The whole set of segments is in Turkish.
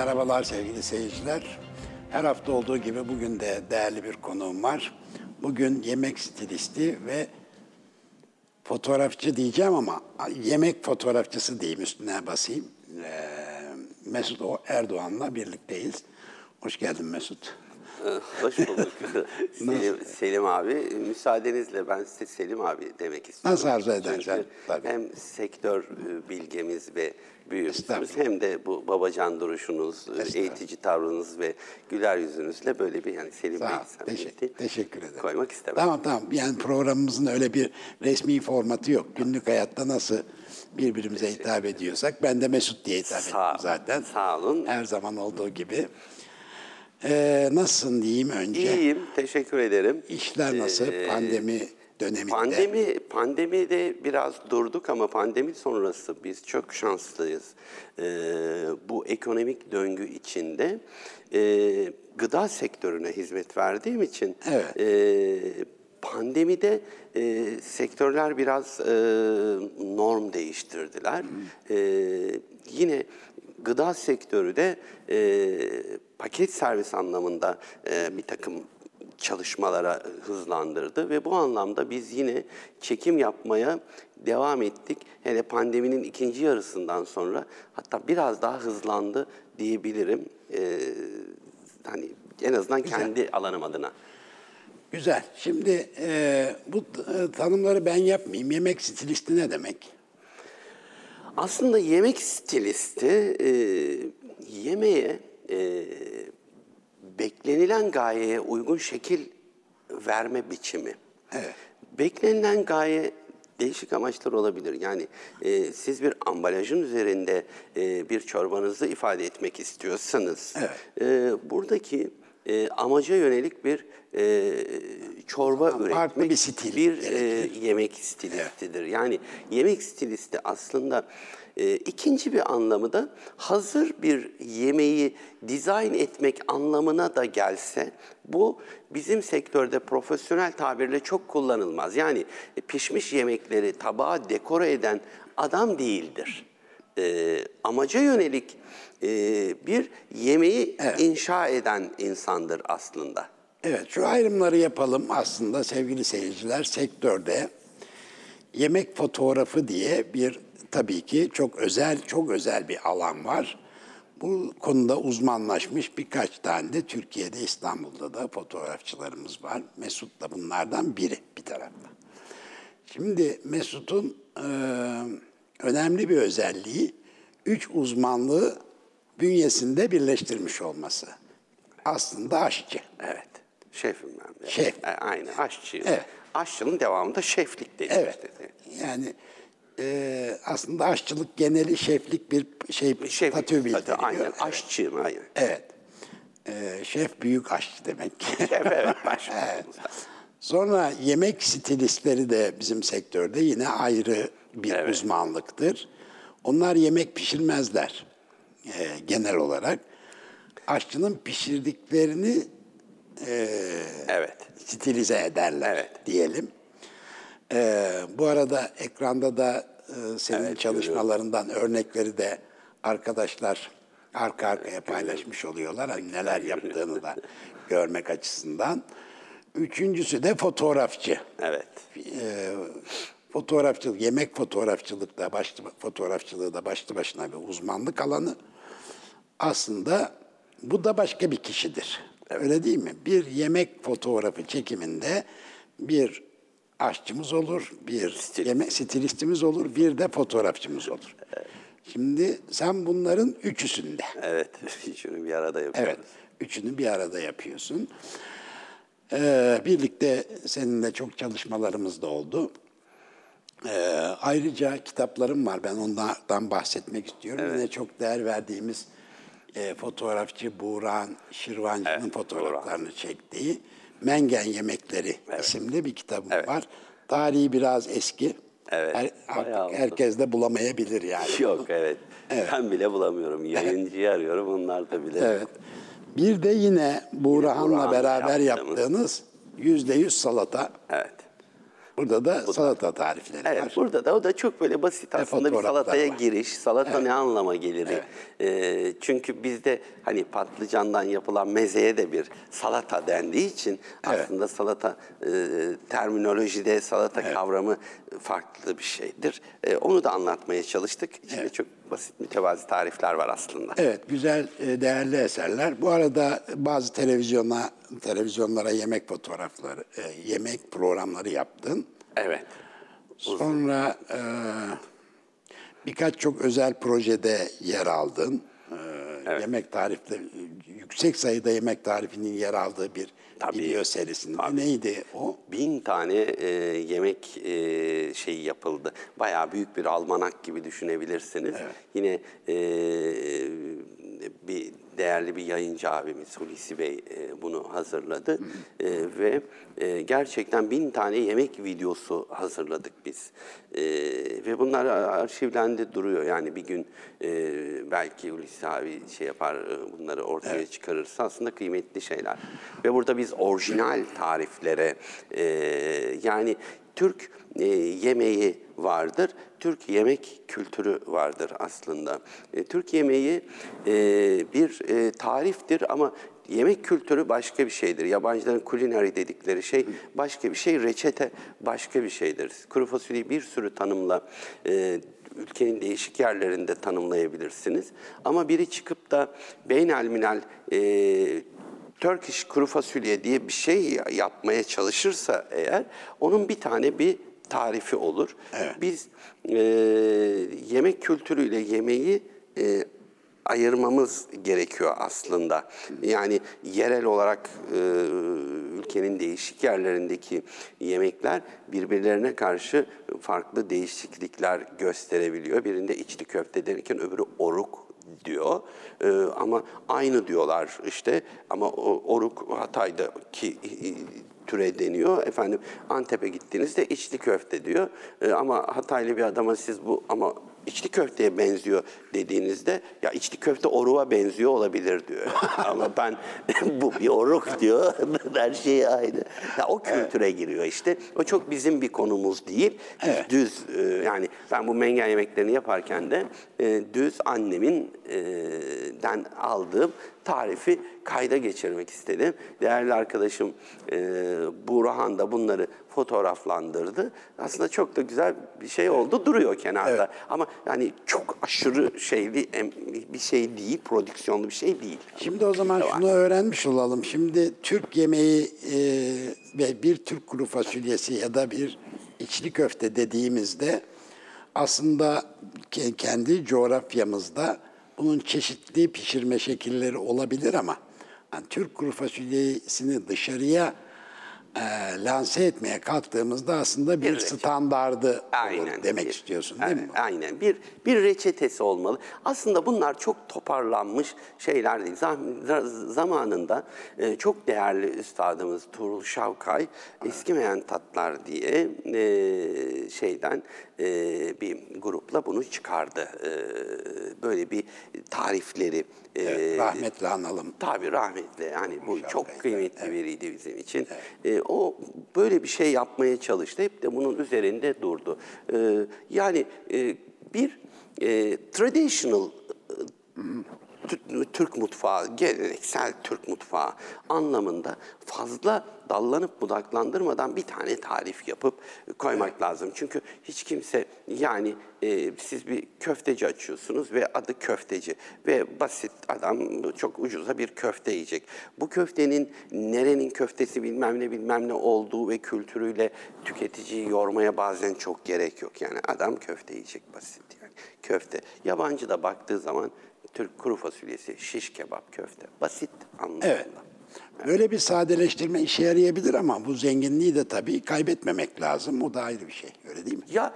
Merhabalar sevgili seyirciler. Her hafta olduğu gibi bugün de değerli bir konuğum var. Bugün yemek stilisti ve fotoğrafçı diyeceğim ama yemek fotoğrafçısı diyeyim, üstüne basayım. Mesut Erdoğan'la birlikteyiz. Hoş geldin Mesut. Hoş bulduk. Selim abi, müsaadenizle ben size Selim abi demek istiyorum. Nasıl arzu edersen. Tabii. Hem sektör bilgemiz ve büyüğümüz hem de bu babacan duruşunuz, eğitici tavrınız ve güler yüzünüzle böyle bir yani Selim Bey teşekkür ederim. Koymak istemem. Tamam. Yani programımızın öyle bir resmi formatı yok. Günlük hayatta nasıl birbirimize hitap ediyorsak ben de Mesut diye hitap ettim zaten. Sağ olun. Her zaman olduğu gibi. Nasılsın diyeyim önce? İyiyim, teşekkür ederim. İşler nasıl? Pandemi döneminde. Pandemide biraz durduk ama pandemi sonrası biz çok şanslıyız. Bu ekonomik döngü içinde gıda sektörüne hizmet verdiğim için... Evet. Pandemide sektörler biraz norm değiştirdiler. Yine gıda sektörü de paket servis anlamında bir takım çalışmalara hızlandırdı ve bu anlamda biz yine çekim yapmaya devam ettik. Hele pandeminin ikinci yarısından sonra hatta biraz daha hızlandı diyebilirim. Hani en azından kendi alanım adına. Güzel. Şimdi bu tanımları ben yapmayayım. Yemek stilisti ne demek? Aslında yemek stilisti yemeğe beklenilen gayeye uygun şekil verme biçimi. Evet. Beklenilen gaye değişik amaçlar olabilir. Yani siz bir ambalajın üzerinde bir çorbanızı ifade etmek istiyorsanız, evet. Buradaki amaca yönelik bir çorba üretmek bir, stil, bir yemek stilistidir. Evet. Yani yemek stilisti aslında ikinci bir anlamı da hazır bir yemeği dizayn etmek anlamına da gelse bu bizim sektörde profesyonel tabirle çok kullanılmaz. Yani pişmiş yemekleri tabağa dekore eden adam değildir. Amaca yönelik bir yemeği inşa eden insandır aslında. Evet, şu ayrımları yapalım aslında sevgili seyirciler. Sektörde yemek fotoğrafı diye bir tabii ki çok özel bir alan var. Bu konuda uzmanlaşmış birkaç tane de Türkiye'de, İstanbul'da da fotoğrafçılarımız var. Mesut da bunlardan biri bir tarafta. Şimdi Mesut'un önemli bir özelliği 3 uzmanlığı bünyesinde birleştirmiş olması. Aslında aşçı. Evet. Şefim ben. Yani. Şef. Aynen aşçıyım. Evet. Aşçının devamında şeflik dedi. Evet. İşte. Yani aslında aşçılık geneli şeflik bir şey. Tatü bildiriyor. Aynen evet. Aşçıyım. Aynen. Evet. Şef büyük aşçı demek. Şef evet. Evet. Sonra yemek stilistleri de bizim sektörde yine ayrı bir uzmanlıktır. Onlar yemek pişirmezler genel olarak. Aşçının pişirdiklerini stilize ederler diyelim. Bu arada ekranda da senin çalışmalarından örnekleri de arkadaşlar arka arkaya paylaşmış oluyorlar. Hani neler yaptığını da görmek açısından. Üçüncüsü de fotoğrafçı. Evet. Fotoğrafçılık, yemek fotoğrafçılık da fotoğrafçılığı da başlı başına bir uzmanlık alanı. Aslında bu da başka bir kişidir. Öyle değil mi? Bir yemek fotoğrafı çekiminde bir aşçımız olur, bir stilistimiz olur, bir de fotoğrafçımız olur. Evet. Şimdi sen bunların üçüsünde. Evet, üçünü bir arada yapıyoruz. Evet, üçünü bir arada yapıyorsun. Birlikte seninle çok çalışmalarımız da oldu. Ayrıca kitaplarım var. Ben ondan bahsetmek istiyorum. Evet. Yine çok değer verdiğimiz fotoğrafçı Buğran Şirvancı'nın fotoğraflarını çektiği Mengen Yemekleri isimli bir kitabım var. Tarihi biraz eski. Evet. Herkes de bulamayabilir yani. Yok Ben bile bulamıyorum. Yayıncıyı arıyorum. Onlar da bile. Evet. Bir de yine Buğran'la beraber yaptığınız %100 salata. Evet. Burada da salata tarifleri var. Evet, burada da o da çok böyle basit aslında bir salataya giriş. Salata ne anlama gelir? Çünkü bizde hani patlıcandan yapılan mezeye de bir salata dendiği için aslında salata terminolojide salata kavramı farklı bir şeydir. Onu da anlatmaya çalıştık. İçinde çok basit mütevazi tarifler var aslında. Evet, güzel, değerli eserler. Bu arada bazı televizyonlara yemek fotoğrafları, yemek programları yaptın. Evet. Sonra birkaç çok özel projede yer aldın. Yemek tarifleri, yüksek sayıda yemek tarifinin yer aldığı bir video serisinde. Neydi o? 1000 tane yemek şeyi yapıldı. Bayağı büyük bir almanak gibi düşünebilirsiniz. Evet. Yine bir değerli bir yayıncı abimiz Hulusi Bey bunu hazırladı. Ve gerçekten 1000 tane yemek videosu hazırladık biz. Ve bunlar arşivlendi duruyor. Yani bir gün belki Hulusi abi şey yapar, bunları ortaya çıkarırsa aslında kıymetli şeyler. Ve burada biz orijinal tariflere yani Türk yemeği vardır, Türk yemek kültürü vardır aslında. Türk yemeği bir tariftir ama yemek kültürü başka bir şeydir. Yabancıların culinary dedikleri şey başka bir şey, reçete başka bir şeydir. Kuru fasulyeyi bir sürü tanımla ülkenin değişik yerlerinde tanımlayabilirsiniz. Ama biri çıkıp da beynelminel Turkish kuru fasulye diye bir şey yapmaya çalışırsa eğer, onun bir tane bir tarifi olur. Evet. Biz yemek kültürüyle yemeği ayırmamız gerekiyor aslında. Yani yerel olarak ülkenin değişik yerlerindeki yemekler birbirlerine karşı farklı değişiklikler gösterebiliyor. Birinde içli köfte derken öbürü oruk diyor. Ama aynı diyorlar işte, ama oruk Hatay'daki türe deniyor. Efendim Antep'e gittiğinizde içli köfte diyor. Ama Hataylı bir adama siz bu ama içli köfteye benziyor dediğinizde, ya içli köfte oruğa benziyor olabilir diyor. Ama ben bu bir oruk diyor. Her şey aynı. Ya o kültüre giriyor işte. O çok bizim bir konumuz değil. Düz yani ben bu mengen yemeklerini yaparken de düz annemin den aldığım tarifi kayda geçirmek istedim. Değerli arkadaşım Burhan da bunları fotoğraflandırdı. Aslında çok da güzel bir şey oldu. Duruyor kenarda. Evet. Ama yani çok aşırı şeyli bir şey değil. Prodüksiyonlu bir şey değil. Şimdi o zaman şunu öğrenmiş olalım. Şimdi Türk yemeği ve bir Türk kuru fasulyesi ya da bir içli köfte dediğimizde aslında kendi coğrafyamızda bunun çeşitli pişirme şekilleri olabilir ama yani Türk kuru fasulyesini dışarıya lanse etmeye kalktığımızda aslında bir standardı olur demek istiyorsun değil mi? Aynen. Bir reçetesi olmalı. Aslında bunlar çok toparlanmış şeyler değil. Zamanında çok değerli üstadımız Tuğrul Şavkay eskimeyen tatlar diye bir grupla bunu çıkardı. Böyle bir tarifleri. Rahmetli analım. Tabii rahmetli. Yani bu Şavkay'da çok kıymetli biriydi bizim için. O böyle bir şey yapmaya çalıştı. Hep de bunun üzerinde durdu. Yani bir traditional Türk mutfağı, geleneksel Türk mutfağı anlamında fazla dallanıp budaklandırmadan bir tane tarif yapıp koymak lazım. Çünkü hiç kimse yani siz bir köfteci açıyorsunuz ve adı köfteci ve basit adam çok ucuza bir köfte yiyecek. Bu köftenin nerenin köftesi bilmem ne olduğu ve kültürüyle tüketiciyi yormaya bazen çok gerek yok. Yani adam köfte yiyecek, basit yani köfte. Yabancı da baktığı zaman Türk kuru fasulyesi, şiş kebap, köfte. Basit anlamda. Evet. Böyle bir sadeleştirme işe yarayabilir ama bu zenginliği de tabii kaybetmemek lazım. O da ayrı bir şey. Öyle değil mi? Ya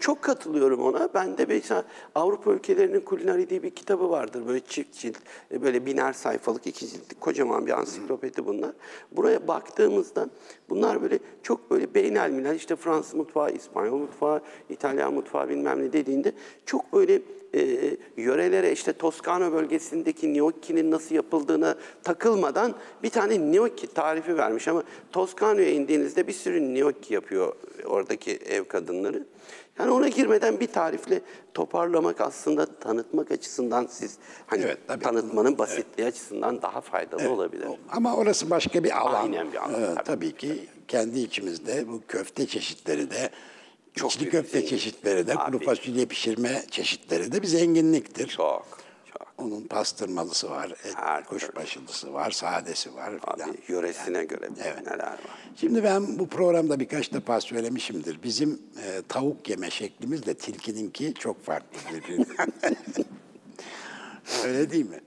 Çok katılıyorum ona. Ben de mesela Avrupa ülkelerinin kulinari diye bir kitabı vardır. Böyle çift cilt, böyle 1000'er sayfalık, 2 ciltlik kocaman bir ansiklopedi bunlar. Buraya baktığımızda bunlar böyle çok böyle beynelmiler. İşte Fransız mutfağı, İspanyol mutfağı, İtalyan mutfağı bilmem ne dediğinde çok böyle yörelere, işte Toskana bölgesindeki gnocchi'nin nasıl yapıldığına takılmadan bir tane gnocchi tarifi vermiş. Ama Toskana'ya indiğinizde bir sürü gnocchi yapıyor oradaki ev kadınları. Yani ona girmeden bir tarifle toparlamak aslında tanıtmak açısından siz hani evet, tanıtmanın basitliği açısından daha faydalı olabilir. Ama orası başka bir alan. Aynen bir alan. Tabii ki. Kendi içimizde bu köfte çeşitleri de İçli köfte çeşitleri de, kuru fasulye pişirme çeşitleri de bir zenginliktir. Çok. Onun pastırmalısı var, kuşbaşılısı var, sadesi var. Abi, yöresine göre neler var. Şimdi ben bu programda birkaç defa söylemişimdir. Bizim tavuk yeme şeklimizle tilkininki çok farklı birbirinden. Öyle değil mi?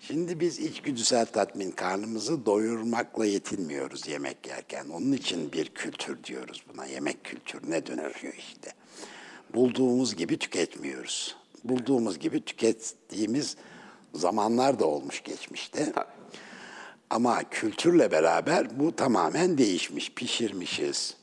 Şimdi biz içgüdüsel tatmin, karnımızı doyurmakla yetinmiyoruz yemek yerken. Onun için bir kültür diyoruz buna. Yemek kültürüne dönüşüyor işte. Bulduğumuz gibi tüketmiyoruz. Bulduğumuz gibi tükettiğimiz zamanlar da olmuş geçmişte. Ama kültürle beraber bu tamamen değişmiş. Pişirmişiz,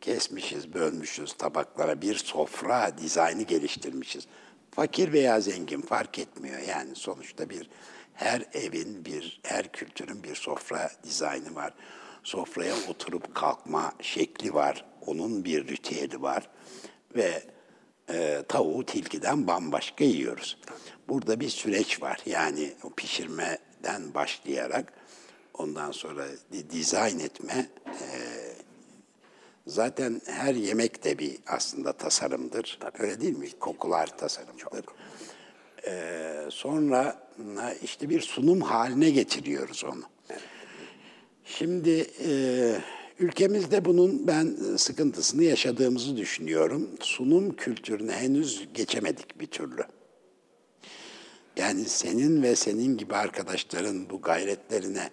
kesmişiz, bölmüşüz tabaklara. Bir sofra dizaynı geliştirmişiz. Fakir veya zengin fark etmiyor. Yani sonuçta bir... Her evin, her kültürün bir sofra dizaynı var. Sofraya oturup kalkma şekli var. Onun bir ritüeli var. Ve tavuğu tilkiden bambaşka yiyoruz. Burada bir süreç var. Yani o pişirmeden başlayarak ondan sonra dizayn etme. Zaten her yemek de bir aslında tasarımdır. Öyle değil mi? Kokular tasarımdır. Sonra işte bir sunum haline getiriyoruz onu. Şimdi ülkemizde bunun ben sıkıntısını yaşadığımızı düşünüyorum. Sunum kültürüne henüz geçemedik bir türlü. Yani senin ve senin gibi arkadaşların bu gayretlerine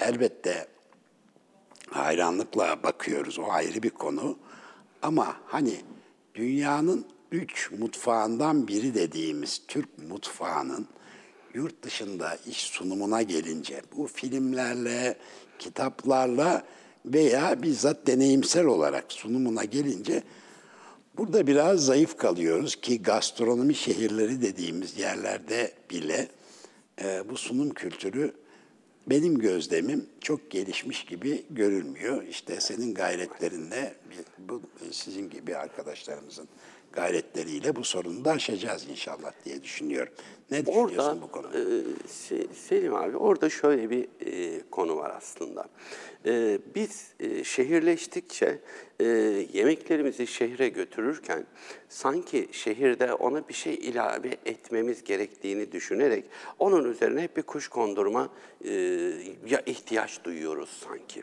elbette hayranlıkla bakıyoruz. O ayrı bir konu. Ama hani dünyanın 3 mutfağından biri dediğimiz Türk mutfağının yurt dışında iş sunumuna gelince bu filmlerle, kitaplarla veya bizzat deneyimsel olarak sunumuna gelince burada biraz zayıf kalıyoruz ki gastronomi şehirleri dediğimiz yerlerde bile bu sunum kültürü benim gözlemim çok gelişmiş gibi görülmüyor. İşte senin gayretlerinle, bu sizin gibi arkadaşlarımızın gayretleriyle bu sorunu da aşacağız inşallah diye düşünüyorum. Ne düşünüyorsun orada, bu konuda? Selim abi, orada şöyle bir konu var aslında. Biz şehirleştikçe yemeklerimizi şehre götürürken sanki şehirde ona bir şey ilave etmemiz gerektiğini düşünerek onun üzerine hep bir kuş kondurma ihtiyaç duyuyoruz sanki.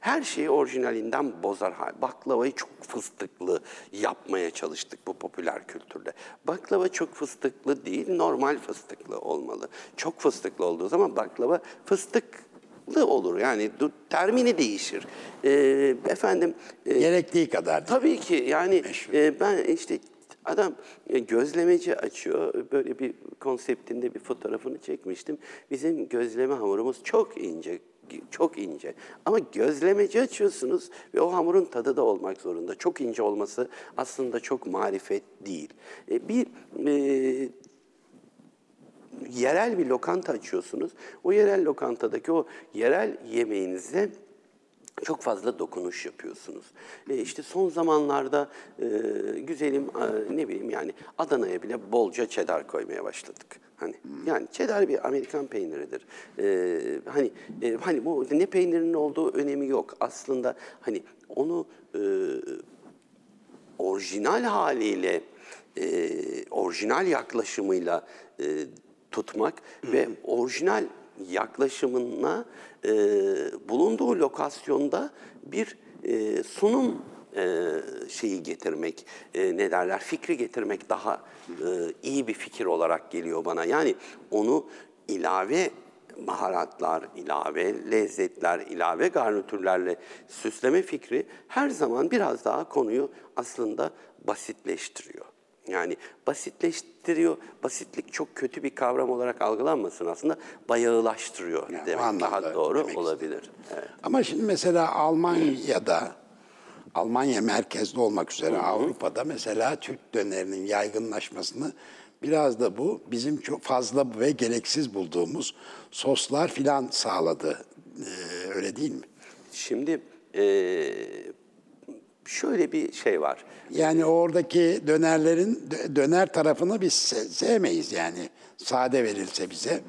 Her şeyi orijinalinden bozar hal. Baklavayı çok fıstıklı yapmaya çalıştık bu popüler kültürde. Baklava çok fıstıklı değil, normal fıstıklı olmalı. Çok fıstıklı olduğu zaman baklava fıstıklı olur. Yani termini değişir. Gerektiği kadar. Tabii ki yani ben işte... Adam gözlemeci açıyor. Böyle bir konseptinde bir fotoğrafını çekmiştim. Bizim gözleme hamurumuz çok ince, çok ince. Ama gözlemeci açıyorsunuz ve o hamurun tadı da olmak zorunda. Çok ince olması aslında çok marifet değil. Yerel bir lokanta açıyorsunuz. O yerel lokantadaki o yerel yemeğinize çok fazla dokunuş yapıyorsunuz. İşte son zamanlarda güzelim ne bileyim yani Adana'ya bile bolca cheddar koymaya başladık. Yani cheddar bir Amerikan peyniridir. Hani bu ne peynirinin olduğu önemi yok. Aslında hani onu orijinal haliyle, orijinal yaklaşımıyla tutmak ve orijinal yaklaşımına bulunduğu lokasyonda bir sunum şeyi getirmek, fikri getirmek daha iyi bir fikir olarak geliyor bana. Yani onu ilave baharatlar, ilave lezzetler, ilave garnitürlerle süsleme fikri her zaman biraz daha konuyu aslında basitleştiriyor. Yani basitleştiriyor, basitlik çok kötü bir kavram olarak algılanmasın aslında, bayağılaştırıyor yani demek daha doğru demek olabilir. Evet. Ama şimdi mesela Almanya'da, Almanya merkezli olmak üzere Avrupa'da mesela Türk dönerinin yaygınlaşmasını biraz da bu bizim çok fazla ve gereksiz bulduğumuz soslar filan sağladı. Öyle değil mi? Şimdi şöyle bir şey var. Yani oradaki dönerlerin döner tarafını biz sevmeyiz yani. Sade verilse bize.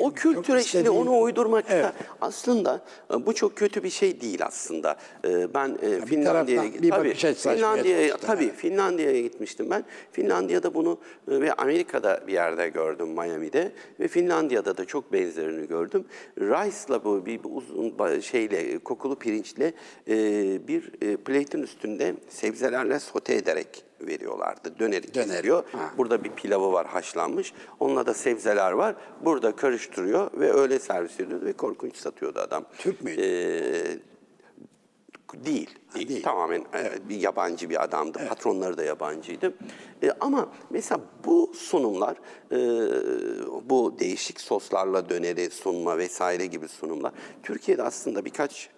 O kültüre şimdi onu uydurmak da aslında bu çok kötü bir şey değil aslında. Ben Finlandiya'ya Finlandiya'ya gitmiştim ben. Finlandiya'da bunu ve Amerika'da bir yerde gördüm, Miami'de, ve Finlandiya'da da çok benzerini gördüm. Rice'la bu bir uzun şeyle, kokulu pirinçle bir plate'in üstünde sebzelerle sote ederek veriyorlardı. Döneri kesiliyor. Burada bir pilavı var haşlanmış. Onunla da sebzeler var. Burada karıştırıyor ve öyle servis ediyordu ve korkunç satıyordu adam. Türk müydü? Değil. Tamamen bir yabancı bir adamdı. Evet. Patronları da yabancıydı. Ama mesela bu sunumlar, bu değişik soslarla döneri sunma vesaire gibi sunumlar, Türkiye'de aslında birkaç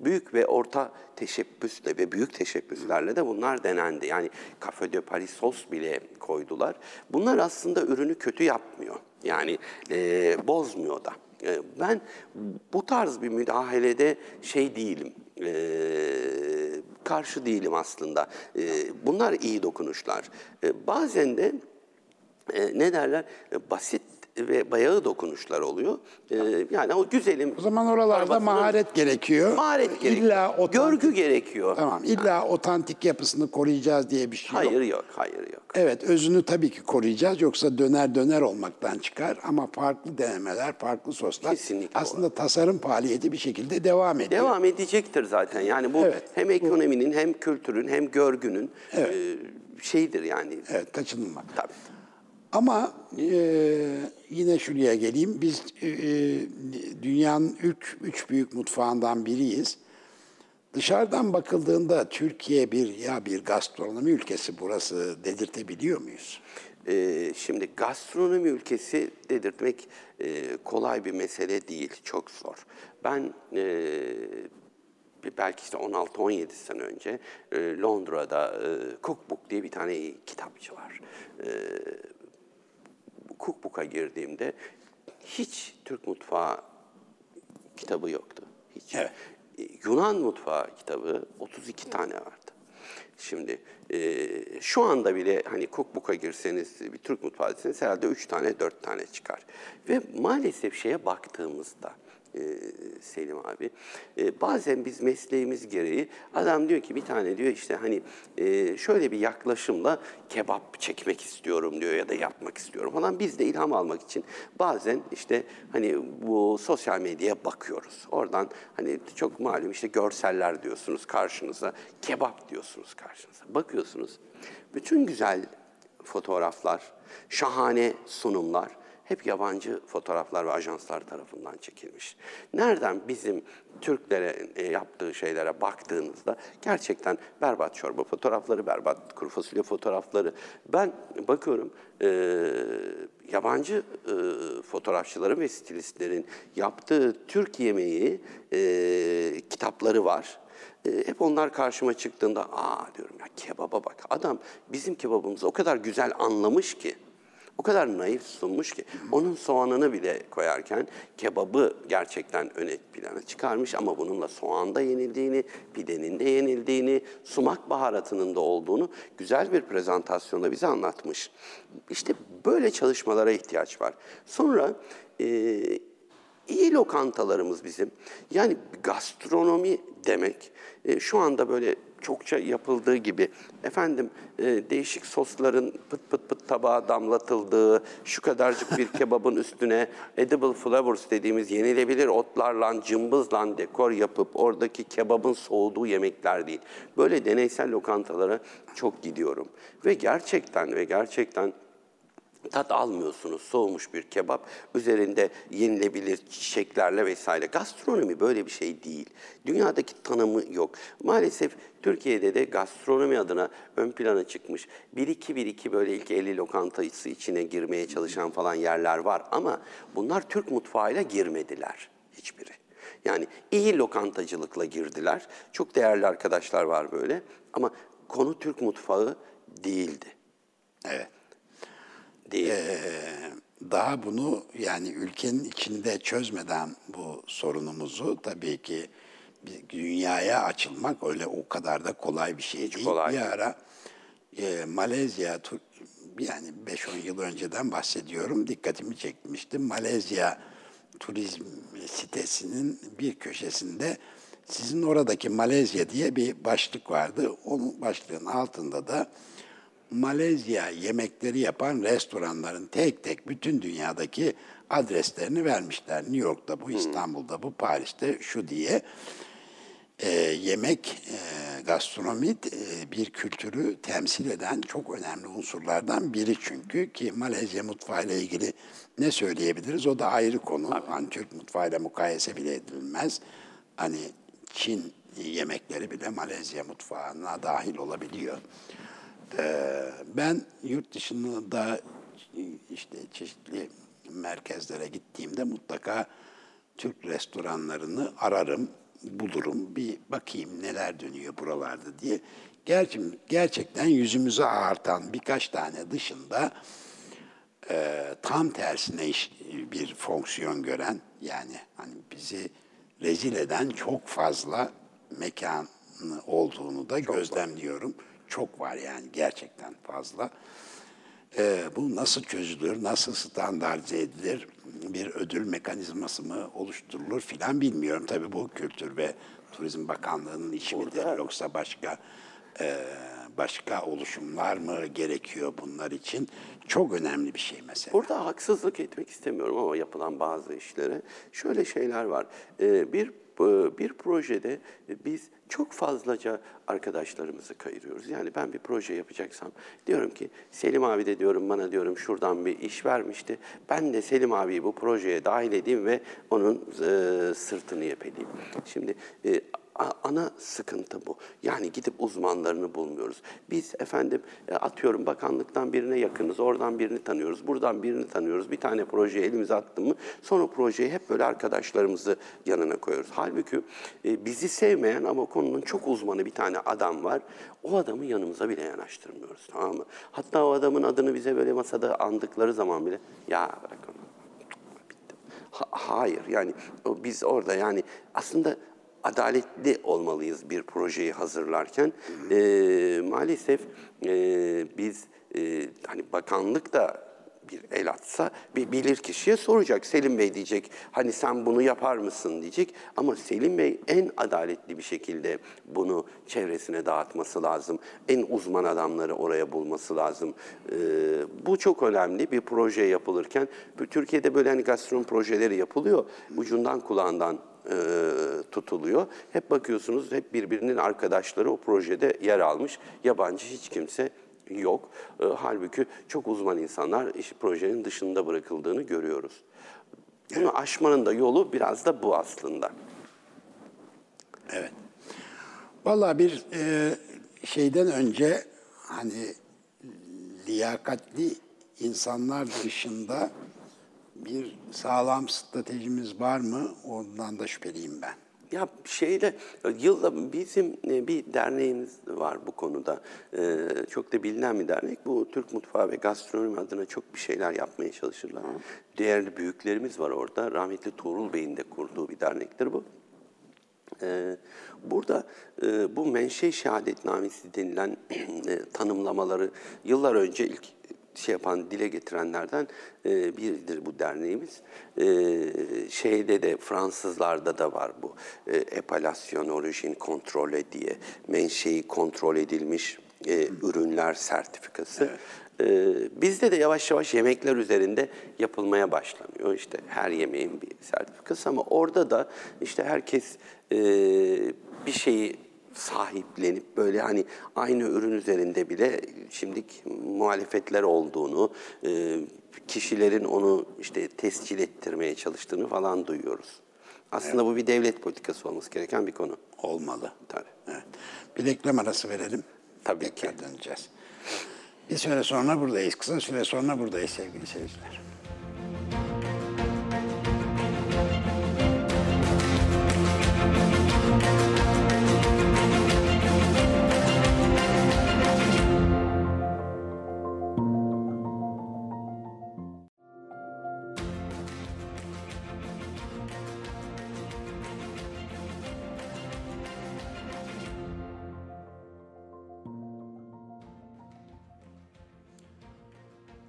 büyük ve orta teşebbüsle ve büyük teşebbüslerle de bunlar denendi. Yani Café de Paris sos bile koydular. Bunlar aslında ürünü kötü yapmıyor. Yani bozmuyor da. Ben bu tarz bir müdahalede şey değilim. Karşı değilim aslında. Bunlar iyi dokunuşlar. Bazen de ne derler, basit ve bayağı dokunuşlar oluyor. Yani o güzelim. O zaman oralarda maharet gerekiyor. Maharet gerekiyor. İlla görgü gerekiyor. Tamam. İlla otantik yapısını koruyacağız diye bir şey yok. Hayır yok. Evet, özünü tabii ki koruyacağız. Yoksa döner olmaktan çıkar. Ama farklı denemeler, farklı soslar. Kesinlikle aslında olur. Tasarım faaliyeti bir şekilde devam ediyor. Devam edecektir zaten. Yani bu hem ekonominin, hem kültürün, hem görgünün şeyidir yani. Evet, kaçınılmaz. Tabii. Ama yine şuraya geleyim. Biz dünyanın üç büyük mutfağından biriyiz. Dışarıdan bakıldığında Türkiye bir gastronomi ülkesi burası dedirtebiliyor muyuz? Şimdi gastronomi ülkesi dedirtmek kolay bir mesele değil, çok zor. Ben belki işte 16-17 sene önce Londra'da Cookbook diye bir tane kitapçı var. Cookbook'a girdiğimde hiç Türk mutfağı kitabı yoktu. Hiç. Evet. Yunan mutfağı kitabı 32 tane vardı. Şimdi şu anda bile hani Cookbook'a girseniz, bir Türk mutfağı deseniz herhalde 3 tane 4 tane çıkar. Ve maalesef şeye baktığımızda Selim abi, bazen biz mesleğimiz gereği adam diyor ki bir tane diyor işte hani şöyle bir yaklaşımla kebap çekmek istiyorum diyor ya da yapmak istiyorum falan. Biz de ilham almak için bazen işte hani bu sosyal medyaya bakıyoruz. Oradan hani çok malum işte görseller diyorsunuz karşınıza, kebap diyorsunuz karşınıza. Bakıyorsunuz bütün güzel fotoğraflar, şahane sunumlar hep yabancı fotoğraflar ve ajanslar tarafından çekilmiş. Nereden bizim Türklere yaptığı şeylere baktığınızda gerçekten berbat çorba fotoğrafları, berbat kuru fasulye fotoğrafları. Ben bakıyorum yabancı fotoğrafçıların ve stilistlerin yaptığı Türk yemeği kitapları var. Hep onlar karşıma çıktığında diyorum ya, kebaba bak. Adam bizim kebabımızı o kadar güzel anlamış ki. O kadar naif sunmuş ki, onun soğanını bile koyarken kebabı gerçekten öne plana çıkarmış ama bununla soğan da yenildiğini, pidenin de yenildiğini, sumak baharatının da olduğunu güzel bir prezentasyonda bize anlatmış. İşte böyle çalışmalara ihtiyaç var. Sonra iyi lokantalarımız bizim. Yani gastronomi demek şu anda böyle çokça yapıldığı gibi, efendim değişik sosların pıt pıt pıt tabağa damlatıldığı, şu kadarcık bir kebabın üstüne edible flavors dediğimiz yenilebilir otlarla, cımbızla dekor yapıp oradaki kebabın soğuduğu yemekler değil. Böyle deneysel lokantalara çok gidiyorum. Ve gerçekten tat almıyorsunuz. Soğumuş bir kebap, üzerinde yenilebilir çiçeklerle vesaire. Gastronomi böyle bir şey değil. Dünyadaki tanımı yok. Maalesef Türkiye'de de gastronomi adına ön plana çıkmış bir iki böyle ilk 50 lokantası içine girmeye çalışan falan yerler var. Ama bunlar Türk mutfağıyla girmediler hiçbiri. Yani iyi lokantacılıkla girdiler. Çok değerli arkadaşlar var böyle. Ama konu Türk mutfağı değildi. Evet. Daha bunu yani ülkenin içinde çözmeden bu sorunumuzu tabii ki dünyaya açılmak öyle o kadar da kolay bir şey değil. Hiç kolay. Bir ara Malezya, yani 5-10 yıl önceden bahsediyorum, dikkatimi çekmişti. Malezya turizm sitesinin bir köşesinde sizin oradaki Malezya diye bir başlık vardı. Onun başlığın altında da Malezya yemekleri yapan restoranların tek tek bütün dünyadaki adreslerini vermişler. New York'ta bu, İstanbul'da bu, Paris'te şu diye. Yemek, gastronomi bir kültürü temsil eden çok önemli unsurlardan biri çünkü. Ki Malezya mutfağıyla ilgili ne söyleyebiliriz? O da ayrı konu. Hani Türk mutfağıyla mukayese bile edilmez. Hani Çin yemekleri bile Malezya mutfağına dahil olabiliyor. Ben yurt dışında işte çeşitli merkezlere gittiğimde mutlaka Türk restoranlarını ararım, bulurum, bir bakayım neler dönüyor buralarda diye. Gerçekten yüzümüzü ağartan birkaç tane dışında tam tersine bir fonksiyon gören, yani hani bizi rezil eden çok fazla mekan olduğunu da çok gözlemliyorum. Çok var yani, gerçekten fazla. Bu nasıl çözülür, nasıl standartize edilir, bir ödül mekanizması mı oluşturulur filan bilmiyorum. Tabii bu Kültür ve Turizm Bakanlığı'nın işi midir, yoksa başka oluşumlar mı gerekiyor bunlar için? Çok önemli bir şey mesela. Burada haksızlık etmek istemiyorum ama yapılan bazı işlere şöyle şeyler var. Bir projede biz çok fazlaca arkadaşlarımızı kayırıyoruz. Yani ben bir proje yapacaksam diyorum ki Selim abi de diyorum bana diyorum şuradan bir iş vermişti. Ben de Selim abiyi bu projeye dahil edeyim ve onun sırtını yepeleyeyim. Şimdi ana sıkıntı bu. Yani gidip uzmanlarını bulmuyoruz. Biz efendim atıyorum bakanlıktan birine yakınız, oradan birini tanıyoruz, buradan birini tanıyoruz. Bir tane projeyi elimize attım mı sonra projeyi hep böyle arkadaşlarımızı yanına koyuyoruz. Halbuki bizi sevmeyen ama konunun çok uzmanı bir tane adam var. O adamı yanımıza bile yanaştırmıyoruz, tamam mı? Hatta o adamın adını bize böyle masada andıkları zaman bile ya bırak onu. Bitti. Hayır yani biz orada yani aslında adaletli olmalıyız bir projeyi hazırlarken. Maalesef biz hani bakanlık da bir el atsa bir bilirkişiye soracak. Selim Bey diyecek, hani sen bunu yapar mısın diyecek. Ama Selim Bey en adaletli bir şekilde bunu çevresine dağıtması lazım. En uzman adamları oraya bulması lazım. Bu çok önemli bir proje yapılırken. Türkiye'de böyle hani gastronomi projeleri yapılıyor. Ucundan kulağından tutuluyor. Hep bakıyorsunuz hep birbirinin arkadaşları o projede yer almış. Yabancı hiç kimse yok. Halbuki çok uzman insanlar iş projenin dışında bırakıldığını görüyoruz. Bunu aşmanın da yolu biraz da bu aslında. Evet. Vallahi bir şeyden önce hani liyakatli insanlar dışında bir sağlam stratejimiz var mı? Ondan da şüpheliyim ben. Ya yılda bizim bir derneğimiz var bu konuda. Çok da bilinen bir dernek. Bu Türk mutfağı ve gastronomi adına çok bir şeyler yapmaya çalışırlar. Hı. Değerli büyüklerimiz var orada. Rahmetli Tuğrul Bey'in de kurduğu bir dernektir bu. Burada bu menşe şehadetnamesi denilen tanımlamaları yıllar önce ilk dile getirenlerden biridir bu derneğimiz. Şeyde de Fransızlarda da var bu. Appellation d'Origine Contrôlée diye menşei kontrol edilmiş ürünler sertifikası. Evet. Bizde de yavaş yavaş yemekler üzerinde yapılmaya başlanıyor. İşte her yemeğin bir sertifikası ama orada da işte herkes bir şeyi sahiplenip böyle hani aynı ürün üzerinde bile şimdi muhalefetler olduğunu, kişilerin onu işte tescil ettirmeye çalıştığını falan duyuyoruz. Aslında evet, bu bir devlet politikası olması gereken bir konu. Olmalı. Tabii. Evet. Bir reklam arası verelim. Tabii ki. Tekrar döneceğiz. Bir süre sonra buradayız. Kısa süre sonra buradayız sevgili seyirciler.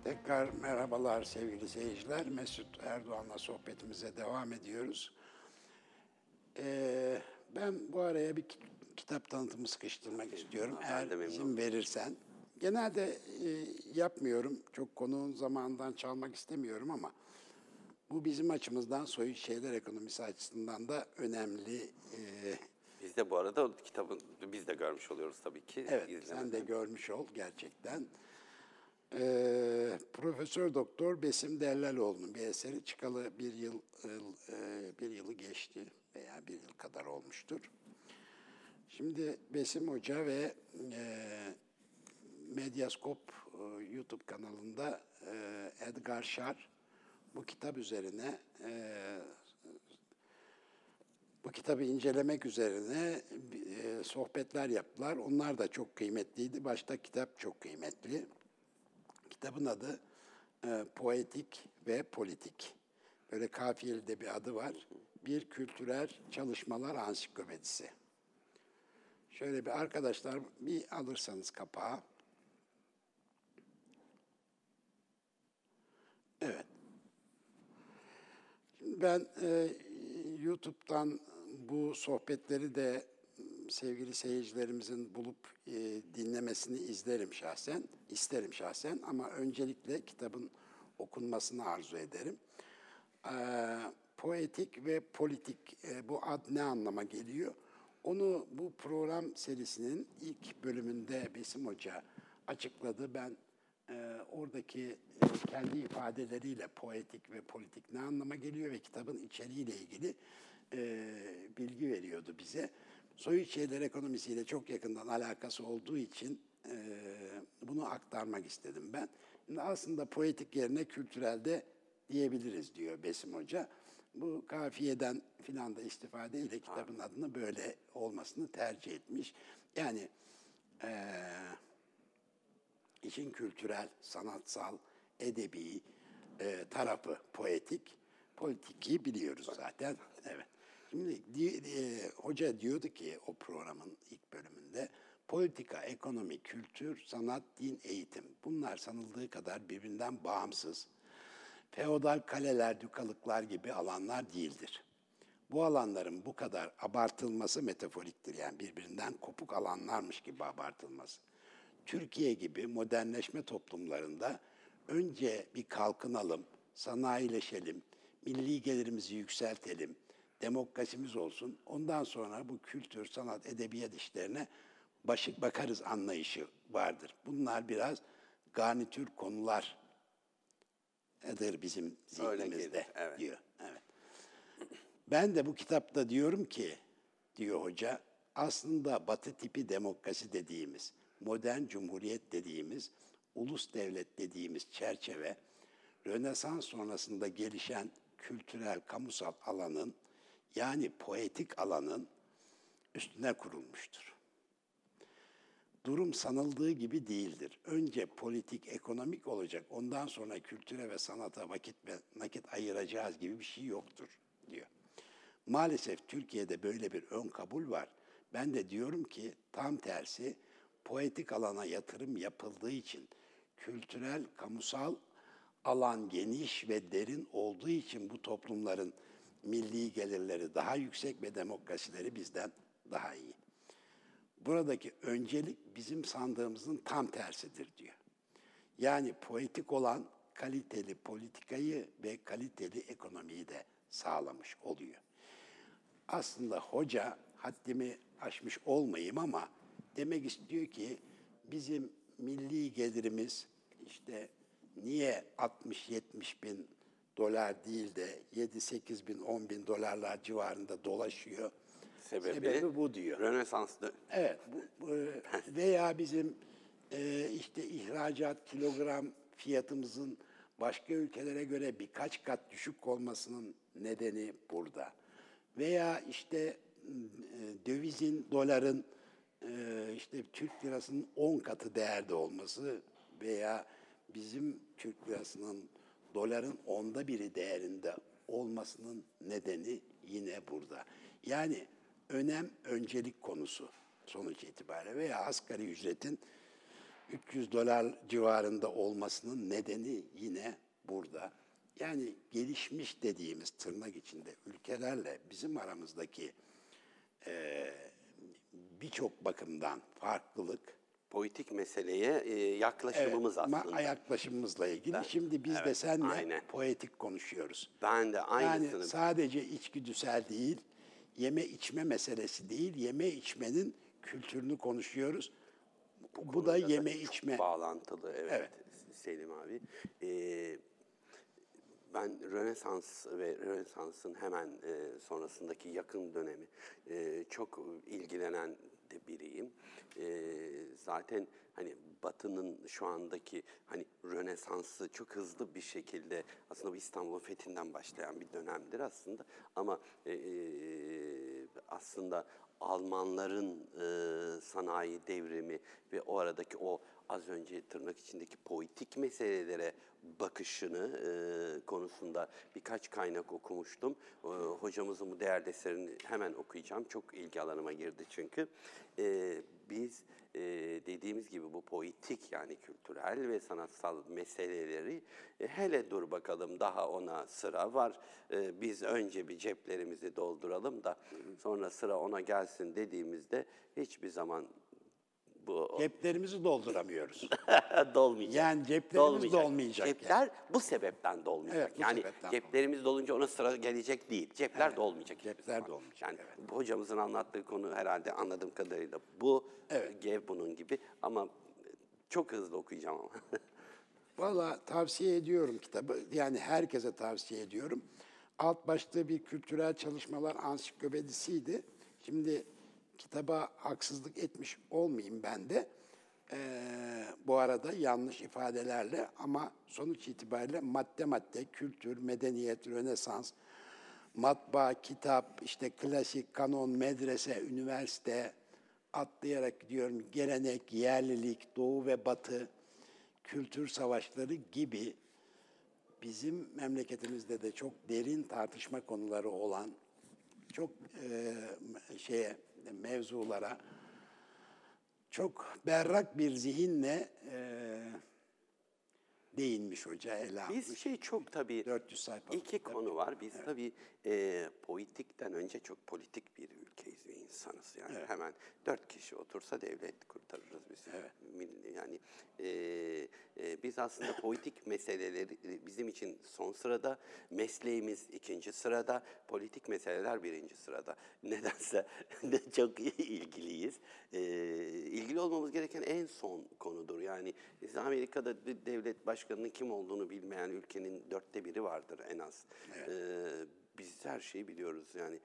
Tekrar merhabalar sevgili seyirciler. Mesut Erdoğan'la sohbetimize devam ediyoruz. Ben bu araya bir kitap tanıtımı sıkıştırmak istiyorum. Eğer izin verirsen. Genelde yapmıyorum. Çok konuğun zamanından çalmak istemiyorum ama bu bizim açımızdan soyut şeyler ekonomisi açısından da önemli. Biz de bu arada kitabı biz de görmüş oluyoruz tabii ki. Evet, izlemeden. Sen de görmüş ol gerçekten. Profesör Doktor Besim Derlaloğlu'nun bir eseri çıkalı bir yılı geçti veya bir yıl kadar olmuştur. Şimdi Besim Hoca ve Medyascope YouTube kanalında Edgar Şar bu kitap üzerine bu kitabı incelemek üzerine sohbetler yaptılar. Onlar da çok kıymetliydi. Başta kitap çok kıymetli. Kitabın adı Poetik ve Politik. Böyle kafiyeli de bir adı var. Bir Kültürel Çalışmalar Ansiklopedisi. Şöyle bir arkadaşlar bir alırsanız kapağı. Evet. Şimdi ben YouTube'dan bu sohbetleri de sevgili seyircilerimizin bulup dinlemesini isterim şahsen ama öncelikle kitabın okunmasını arzu ederim. Poetik ve politik bu ad ne anlama geliyor? Onu bu program serisinin ilk bölümünde Besim Hoca açıkladı. Ben oradaki kendi ifadeleriyle poetik ve politik ne anlama geliyor ve kitabın içeriğiyle ilgili bilgi veriyordu bize. Soyut şeyler ekonomisiyle çok yakından alakası olduğu için bunu aktarmak istedim ben. Şimdi aslında poetik yerine kültürelde diyebiliriz diyor Besim Hoca. Bu kafiyeden filan da istifadeyle kitabın adını böyle olmasını tercih etmiş. Yani işin kültürel, sanatsal, edebi tarafı poetik. Politiki biliyoruz zaten. Evet. Hoca diyordu ki o programın ilk bölümünde politika, ekonomi, kültür, sanat, din, eğitim bunlar sanıldığı kadar birbirinden bağımsız, feodal kaleler, dükalıklar gibi alanlar değildir. Bu alanların bu kadar abartılması metaforiktir, yani birbirinden kopuk alanlarmış gibi abartılması. Türkiye gibi modernleşme toplumlarında önce bir kalkınalım, sanayileşelim, milli gelirimizi yükseltelim, demokrasimiz olsun. Ondan sonra bu kültür, sanat, edebiyat işlerine başık bakarız anlayışı vardır. Bunlar biraz garnitür konulardır bizim zihnimizde evet, diyor. Evet. Ben de bu kitapta diyorum ki, diyor hoca, aslında Batı tipi demokrasi dediğimiz, modern cumhuriyet dediğimiz, ulus devlet dediğimiz çerçeve, Rönesans sonrasında gelişen kültürel, kamusal alanın, yani poetik alanın üstüne kurulmuştur. Durum sanıldığı gibi değildir. Önce politik, ekonomik olacak, ondan sonra kültüre ve sanata vakit ve nakit ayıracağız gibi bir şey yoktur diyor. Maalesef Türkiye'de böyle bir ön kabul var. Ben de diyorum ki tam tersi, poetik alana yatırım yapıldığı için kültürel, kamusal alan geniş ve derin olduğu için bu toplumların milli gelirleri daha yüksek ve demokrasileri bizden daha iyi. Buradaki öncelik bizim sandığımızın tam tersidir diyor. Yani poetik olan kaliteli politikayı ve kaliteli ekonomiyi de sağlamış oluyor. Aslında hoca haddimi aşmış olmayayım ama demek istiyor ki bizim milli gelirimiz işte niye 60-70 bin dolar değil de 7-8 bin, 10 bin dolarlar civarında dolaşıyor? Sebebi bu diyor. Rönesans'ta. Evet. Veya bizim işte ihracat kilogram fiyatımızın başka ülkelere göre birkaç kat düşük olmasının nedeni burada. Veya işte dövizin, doların işte Türk lirasının 10 katı değerde olması veya bizim Türk lirasının doların 1/10 değerinde olmasının nedeni yine burada. Yani önem öncelik konusu sonuç itibariyle veya asgari ücretin $300 civarında olmasının nedeni yine burada. Yani gelişmiş dediğimiz tırnak içinde ülkelerle bizim aramızdaki birçok bakımdan farklılık, politik meseleye yaklaşımımız evet, aslında. Yaklaşımımızla ilgili. Şimdi biz de seninle poetik konuşuyoruz. Ben de aynısını. Yani sadece içgüdüsel değil, yeme içme meselesi değil, yeme içmenin kültürünü konuşuyoruz. Bu da yeme içme. Bağlantılı, evet. Selim abi. Ben Rönesans ve Rönesans'ın hemen sonrasındaki yakın dönemi çok ilgilenen de biriyim. Zaten hani Batı'nın şu andaki hani Rönesans'ı çok hızlı bir şekilde aslında İstanbul'un fethinden başlayan bir dönemdir aslında. Ama aslında Almanların sanayi devrimi ve o aradaki o az önce tırnak içindeki poetik meselelere bakışını konusunda birkaç kaynak okumuştum. Hocamızın bu değerli eserini hemen okuyacağım. Çok ilgi alanıma girdi çünkü. Biz dediğimiz gibi bu poetik yani kültürel ve sanatsal meseleleri hele dur bakalım daha ona sıra var. Biz önce bir ceplerimizi dolduralım da sonra sıra ona gelsin dediğimizde hiçbir zaman bu. Ceplerimizi dolduramıyoruz. Dolmayacak. Yani ceplerimiz dolmayacak. Cepler yani. Bu sebepten dolmayacak. Evet, bu yani sebepten ceplerimiz dolunca ona sıra gelecek değil. Cepler dolmayacak. Cepler dolmayacak. Yani hocamızın anlattığı konu herhalde anladığım kadarıyla bu. Bunun gibi ama çok hızlı okuyacağım ama. Valla tavsiye ediyorum kitabı. Yani herkese tavsiye ediyorum. Alt başlığı bir kültürel çalışmalar ansiklopedisiydi. Şimdi kitaba haksızlık etmiş olmayayım ben de. Bu arada yanlış ifadelerle ama sonuç itibariyle madde, kültür, medeniyet, Rönesans, matbaa, kitap, işte klasik, kanon, medrese, üniversite, atlayarak gidiyorum, gelenek, yerlilik, doğu ve batı, kültür savaşları gibi bizim memleketimizde de çok derin tartışma konuları olan çok mevzulara çok berrak bir zihinle değinmiş hoca ele almış. Biz çok tabii 400 sayfalık iki konu var. Biz tabii politikten önce çok politik bir ülkeyiz ve insanız. Yani hemen 4 kişi otursa devlet kurtarırız biz. Yani biz aslında politik meseleleri bizim için son sırada, mesleğimiz 2. sırada, politik meseleler 1. sırada. Nedense çok ilgiliyiz. İlgili olmamız gereken en son konudur. Yani Amerika'da bir devlet başkanının kim olduğunu bilmeyen ülkenin 1/4 vardır en az. Biz her şeyi biliyoruz yani.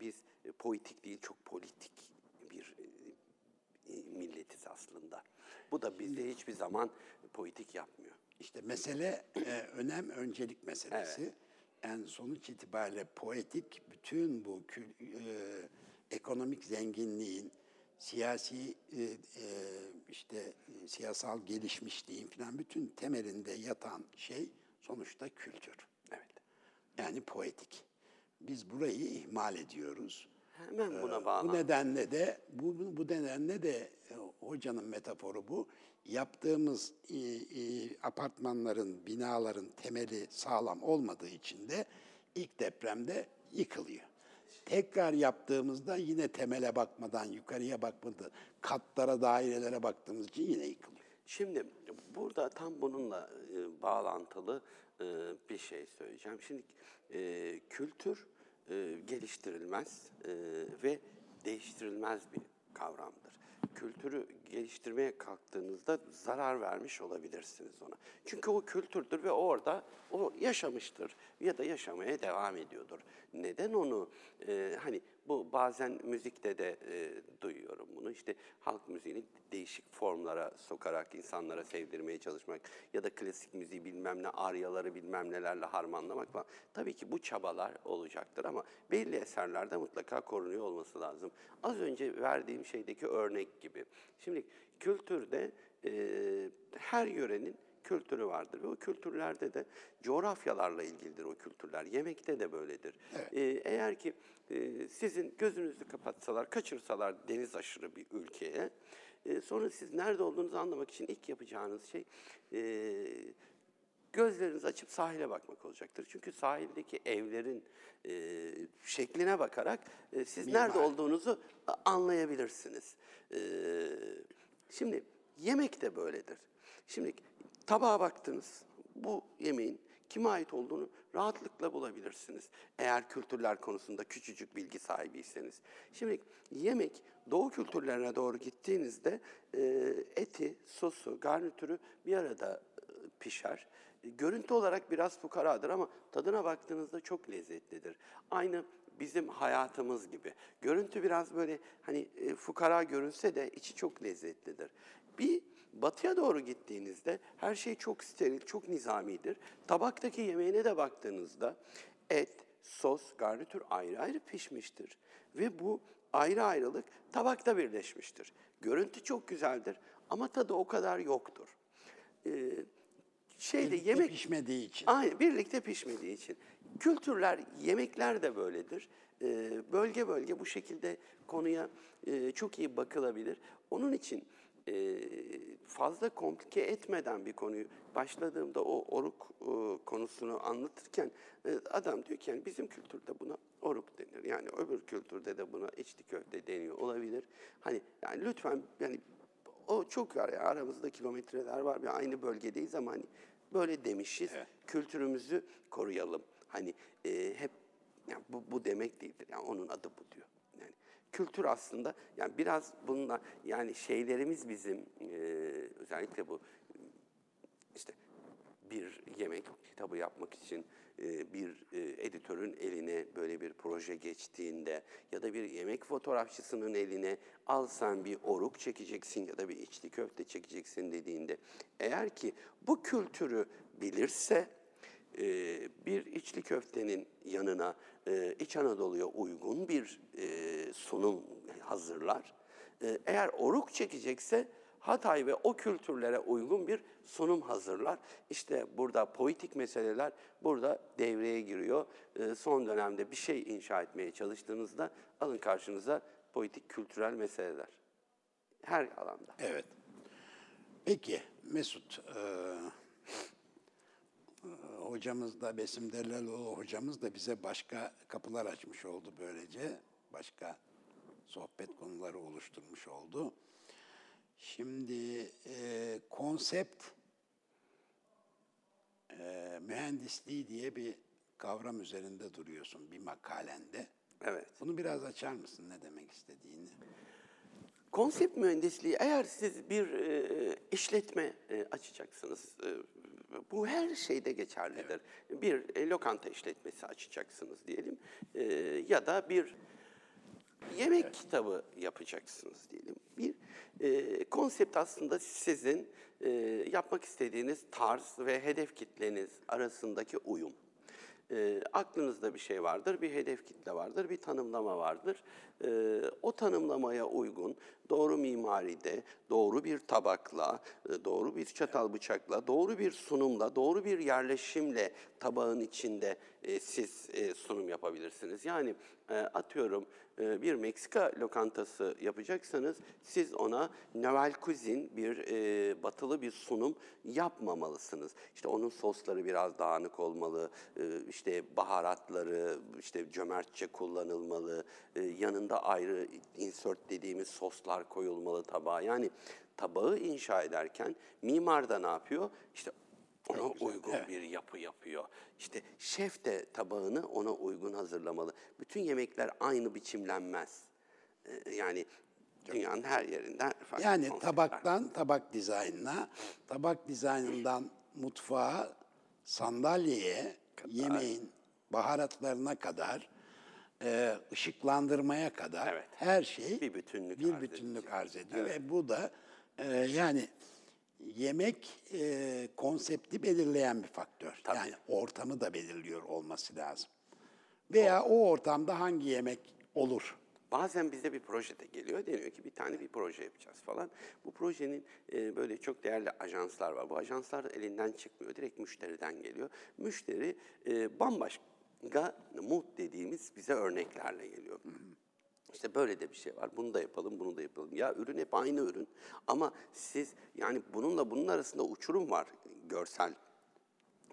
Biz politik değil, çok politik bir milletiz aslında. Bu da bizi hiçbir zaman politik yapmıyor. İşte mesele önem öncelik meselesi. Yani sonuç itibariyle poetik bütün bu ekonomik zenginliğin, siyasi işte siyasal gelişmişliğin falan bütün temelinde yatan şey sonuçta kültür. Yani poetik. Biz burayı ihmal ediyoruz. Hemen buna bağlı. Bu nedenle de hocanın metaforu bu. Yaptığımız apartmanların, binaların temeli sağlam olmadığı için de ilk depremde yıkılıyor. Tekrar yaptığımızda yine temele bakmadan, yukarıya bakmadan, katlara, dairelere baktığımız için yine yıkılıyor. Şimdi burada tam bununla bağlantılı bir şey söyleyeceğim. Şimdi kültür geliştirilmez ve değiştirilmez bir kavramdır. Kültürü geliştirmeye kalktığınızda zarar vermiş olabilirsiniz ona. Çünkü o kültürdür ve orada o yaşamıştır ya da yaşamaya devam ediyordur. Neden onu, hani bu bazen müzikte de duyuyorum bunu, işte halk müziğini değişik formlara sokarak insanlara sevdirmeye çalışmak ya da klasik müziği bilmem ne, aryaları bilmem nelerle harmanlamak falan. Tabii ki bu çabalar olacaktır ama belli eserlerde mutlaka korunuyor olması lazım. Az önce verdiğim şeydeki örnek gibi. Şimdi kültürde her yörenin kültürü vardır ve o kültürlerde de coğrafyalarla ilgilidir o kültürler. Yemekte de böyledir. Evet. Eğer ki sizin gözünüzü kapatsalar, kaçırsalar deniz aşırı bir ülkeye, sonra siz nerede olduğunuzu anlamak için ilk yapacağınız şey gözlerinizi açıp sahile bakmak olacaktır. Çünkü sahildeki evlerin şekline bakarak siz nerede olduğunuzu anlayabilirsiniz. Şimdi yemek de böyledir. Şimdi tabağa baktınız, bu yemeğin kime ait olduğunu rahatlıkla bulabilirsiniz. Eğer kültürler konusunda küçücük bilgi sahibiyseniz. Şimdi yemek, Doğu kültürlerine doğru gittiğinizde eti, sosu, garnitürü bir arada pişer. Görüntü olarak biraz fukaradır ama tadına baktığınızda çok lezzetlidir. Aynı bizim hayatımız gibi. Görüntü biraz böyle hani fukara görünse de içi çok lezzetlidir. Bir batıya doğru gittiğinizde her şey çok steril, çok nizamidir. Tabaktaki yemeğine de baktığınızda et, sos, garnitür ayrı ayrı pişmiştir. Ve bu ayrı ayrılık tabakta birleşmiştir. Görüntü çok güzeldir ama tadı o kadar yoktur. Birlikte yemek pişmediği için. Aynen, birlikte pişmediği için. Kültürler, yemekler de böyledir. Bölge bölge bu şekilde konuya çok iyi bakılabilir. Onun için fazla komplike etmeden bir konuyu, başladığımda o oruk konusunu anlatırken adam diyor ki yani bizim kültürde buna oruk denir. Yani öbür kültürde de buna içli köfte deniyor olabilir. Hani yani lütfen yani o çok var ya, aramızda kilometreler var ve aynı bölgedeyiz ama hani böyle demişiz. Evet. Kültürümüzü koruyalım. Hani hep yani bu demek değildir. Yani onun adı bu diyor. Yani kültür aslında yani biraz bununla yani şeylerimiz bizim özellikle bu işte bir yemek kitabı yapmak için bir editörün eline böyle bir proje geçtiğinde ya da bir yemek fotoğrafçısının eline al sen bir oruk çekeceksin ya da bir içli köfte çekeceksin dediğinde eğer ki bu kültürü bilirse bir içli köftenin yanına İç Anadolu'ya uygun bir sunum hazırlar. Eğer oruk çekecekse Hatay ve o kültürlere uygun bir sunum hazırlar. İşte burada poetik meseleler burada devreye giriyor. Son dönemde bir şey inşa etmeye çalıştığınızda alın karşınıza poetik kültürel meseleler. Her alanda. Evet. Peki Mesut, hocamız da Besim Derlaloğlu hocamız da bize başka kapılar açmış oldu böylece. Başka sohbet konuları oluşturmuş oldu. Şimdi konsept mühendisliği diye bir kavram üzerinde duruyorsun bir makalende. Evet. Bunu biraz açar mısın ne demek istediğini? Konsept mühendisliği eğer siz bir işletme açacaksınız, bu her şeyde geçerlidir. Evet. Bir lokanta işletmesi açacaksınız diyelim ya da bir yemek kitabı yapacaksınız diyelim. Bir konsept aslında sizin yapmak istediğiniz tarz ve hedef kitleniz arasındaki uyum. Aklınızda bir şey vardır, bir hedef kitle vardır, bir tanımlama vardır. O tanımlamaya uygun, doğru mimaride, doğru bir tabakla, doğru bir çatal bıçakla, doğru bir sunumla, doğru bir yerleşimle tabağın içinde siz sunum yapabilirsiniz. Yani atıyorum bir Meksika lokantası yapacaksanız siz ona novel cuisine bir batılı bir sunum yapmamalısınız. İşte onun sosları biraz dağınık olmalı, işte baharatları işte cömertçe kullanılmalı, yanında ayrı insert dediğimiz soslar koyulmalı tabağa. Yani tabağı inşa ederken mimar da ne yapıyor? İşte ona uygun bir yapı yapıyor. İşte şef de tabağını ona uygun hazırlamalı. Bütün yemekler aynı biçimlenmez. Yani dünyanın her yerinden farklı. Yani tabaktan tabak dizaynına, tabak dizaynından mutfağa, sandalyeye, yemeğin baharatlarına kadar, ışıklandırmaya kadar her şey bir bütünlük, arz ediyor. Evet. Ve bu da yani yemek konsepti belirleyen bir faktör. Tabii. Yani ortamı da belirliyor olması lazım. Veya o ortamda hangi yemek olur? Bazen bize bir projede geliyor, deniyor ki bir proje yapacağız falan. Bu projenin böyle çok değerli ajanslar var. Bu ajanslar elinden çıkmıyor, direkt müşteriden geliyor. Müşteri bambaşka mood dediğimiz bize örneklerle geliyor. Hı hı. İşte böyle de bir şey var, bunu da yapalım, bunu da yapalım. Ya ürün hep aynı ürün ama siz yani bununla bunun arasında uçurum var görsel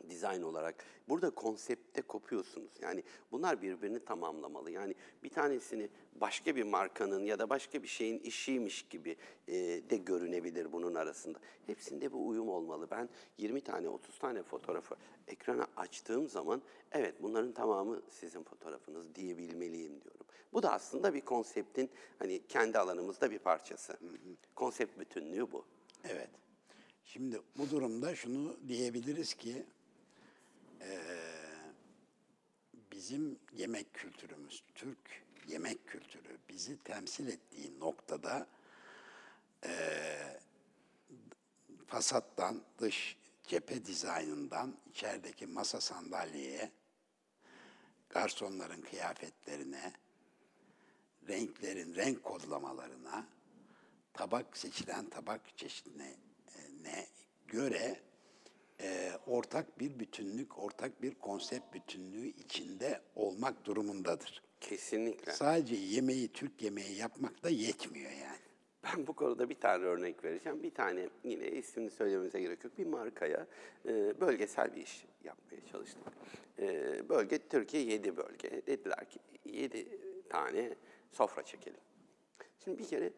dizayn olarak. Burada konsepte kopuyorsunuz. Yani bunlar birbirini tamamlamalı. Yani bir tanesini başka bir markanın ya da başka bir şeyin işiymiş gibi de görünebilir bunun arasında. Hepsinde bu uyum olmalı. Ben 20 tane, 30 tane fotoğrafı ekrana açtığım zaman evet bunların tamamı sizin fotoğrafınız diyebilmeliyim diyorum. Bu da aslında bir konseptin hani kendi alanımızda bir parçası. Hı hı. Konsept bütünlüğü bu. Evet. Şimdi bu durumda şunu diyebiliriz ki bizim yemek kültürümüz, Türk yemek kültürü bizi temsil ettiği noktada fasattan, dış cephe dizaynından, içerideki masa sandalyeye, garsonların kıyafetlerine, renklerin renk kodlamalarına, tabak seçilen tabak çeşidine göre ortak bir bütünlük, ortak bir konsept bütünlüğü içinde olmak durumundadır. Kesinlikle. Sadece yemeği, Türk yemeği yapmak da yetmiyor yani. Ben bu konuda bir tane örnek vereceğim. Bir tane yine ismini söylememize gerek yok. Bir markaya bölgesel bir iş yapmaya çalıştık. Bölge Türkiye 7 bölge. Dediler ki 7 tane sofra çekelim. Şimdi bir kere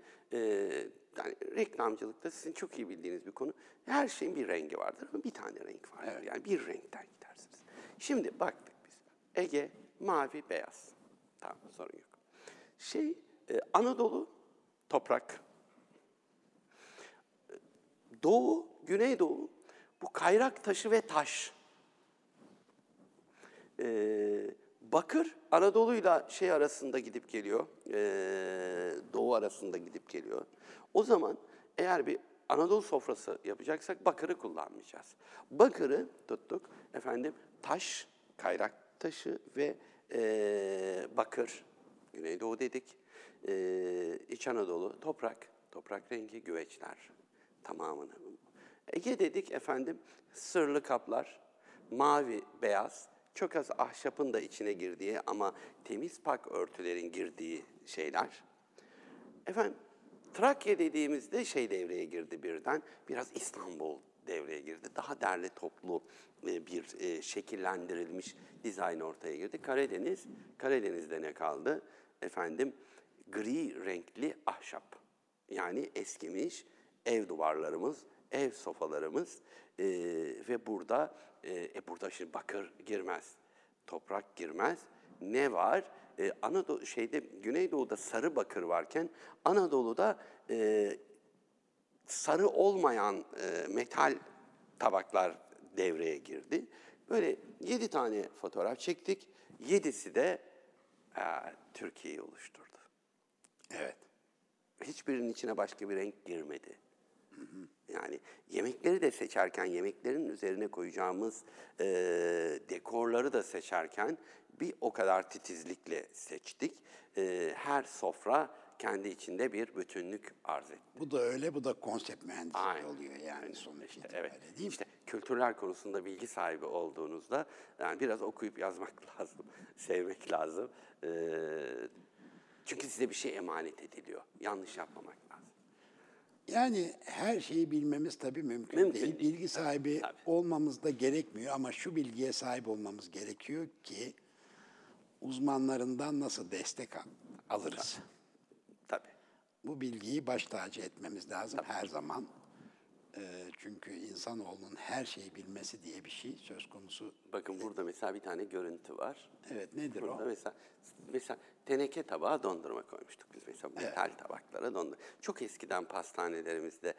yani reklamcılıkta sizin çok iyi bildiğiniz bir konu. Her şeyin bir rengi vardır ama bir tane renk vardır. Evet. Yani bir renkten gidersiniz. Şimdi baktık biz. Ege, mavi, beyaz. Tamam, sorun yok. Anadolu, toprak. Doğu, Güneydoğu, bu kayrak taşı ve taş. Bakır, Anadolu'yla arasında gidip geliyor, Doğu arasında gidip geliyor. O zaman eğer bir Anadolu sofrası yapacaksak bakırı kullanmayacağız. Bakırı tuttuk, taş, kayrak taşı ve bakır, Güneydoğu dedik, İç Anadolu, toprak rengi, güveçler tamamını. Ege dedik, sırlı kaplar, mavi, beyaz. Çok az ahşapın da içine girdiği ama temiz pak örtülerin girdiği şeyler. Trakya dediğimizde devreye girdi birden. Biraz İstanbul devreye girdi. Daha derli toplu bir şekillendirilmiş dizayn ortaya girdi. Karadeniz, Karadeniz'de ne kaldı? Gri renkli ahşap. Yani eskimiş ev duvarlarımız, ev sofalarımız ve burada... burada şimdi bakır girmez, toprak girmez. Ne var? Güneydoğu'da sarı bakır varken Anadolu'da sarı olmayan metal tabaklar devreye girdi. Böyle 7 tane fotoğraf çektik. 7'si de Türkiye'yi oluşturdu. Evet. Hiçbirinin içine başka bir renk girmedi. Hı hı. Yani yemekleri de seçerken, yemeklerin üzerine koyacağımız dekorları da seçerken bir o kadar titizlikle seçtik. Her sofra kendi içinde bir bütünlük arz etti. Bu da öyle, bu da konsept mühendisliği oluyor yani sonuçta. Öyle değil mi? Kültürler konusunda bilgi sahibi olduğunuzda yani biraz okuyup yazmak lazım, sevmek lazım. Çünkü size bir şey emanet ediliyor, yanlış yapmamak lazım. Yani her şeyi bilmemiz tabii mümkün değil. Bilgi sahibi olmamız da gerekmiyor ama şu bilgiye sahip olmamız gerekiyor ki uzmanlarından nasıl destek alırız. Tabii. Bu bilgiyi baş tacı etmemiz lazım her zaman. Çünkü insanoğlunun her şeyi bilmesi diye bir şey söz konusu. Bakın burada mesela bir tane görüntü var. Evet, nedir burada o? Mesela teneke tabağa dondurma koymuştuk biz mesela. Evet. Metal tabaklara dondurma. Çok eskiden pastanelerimizde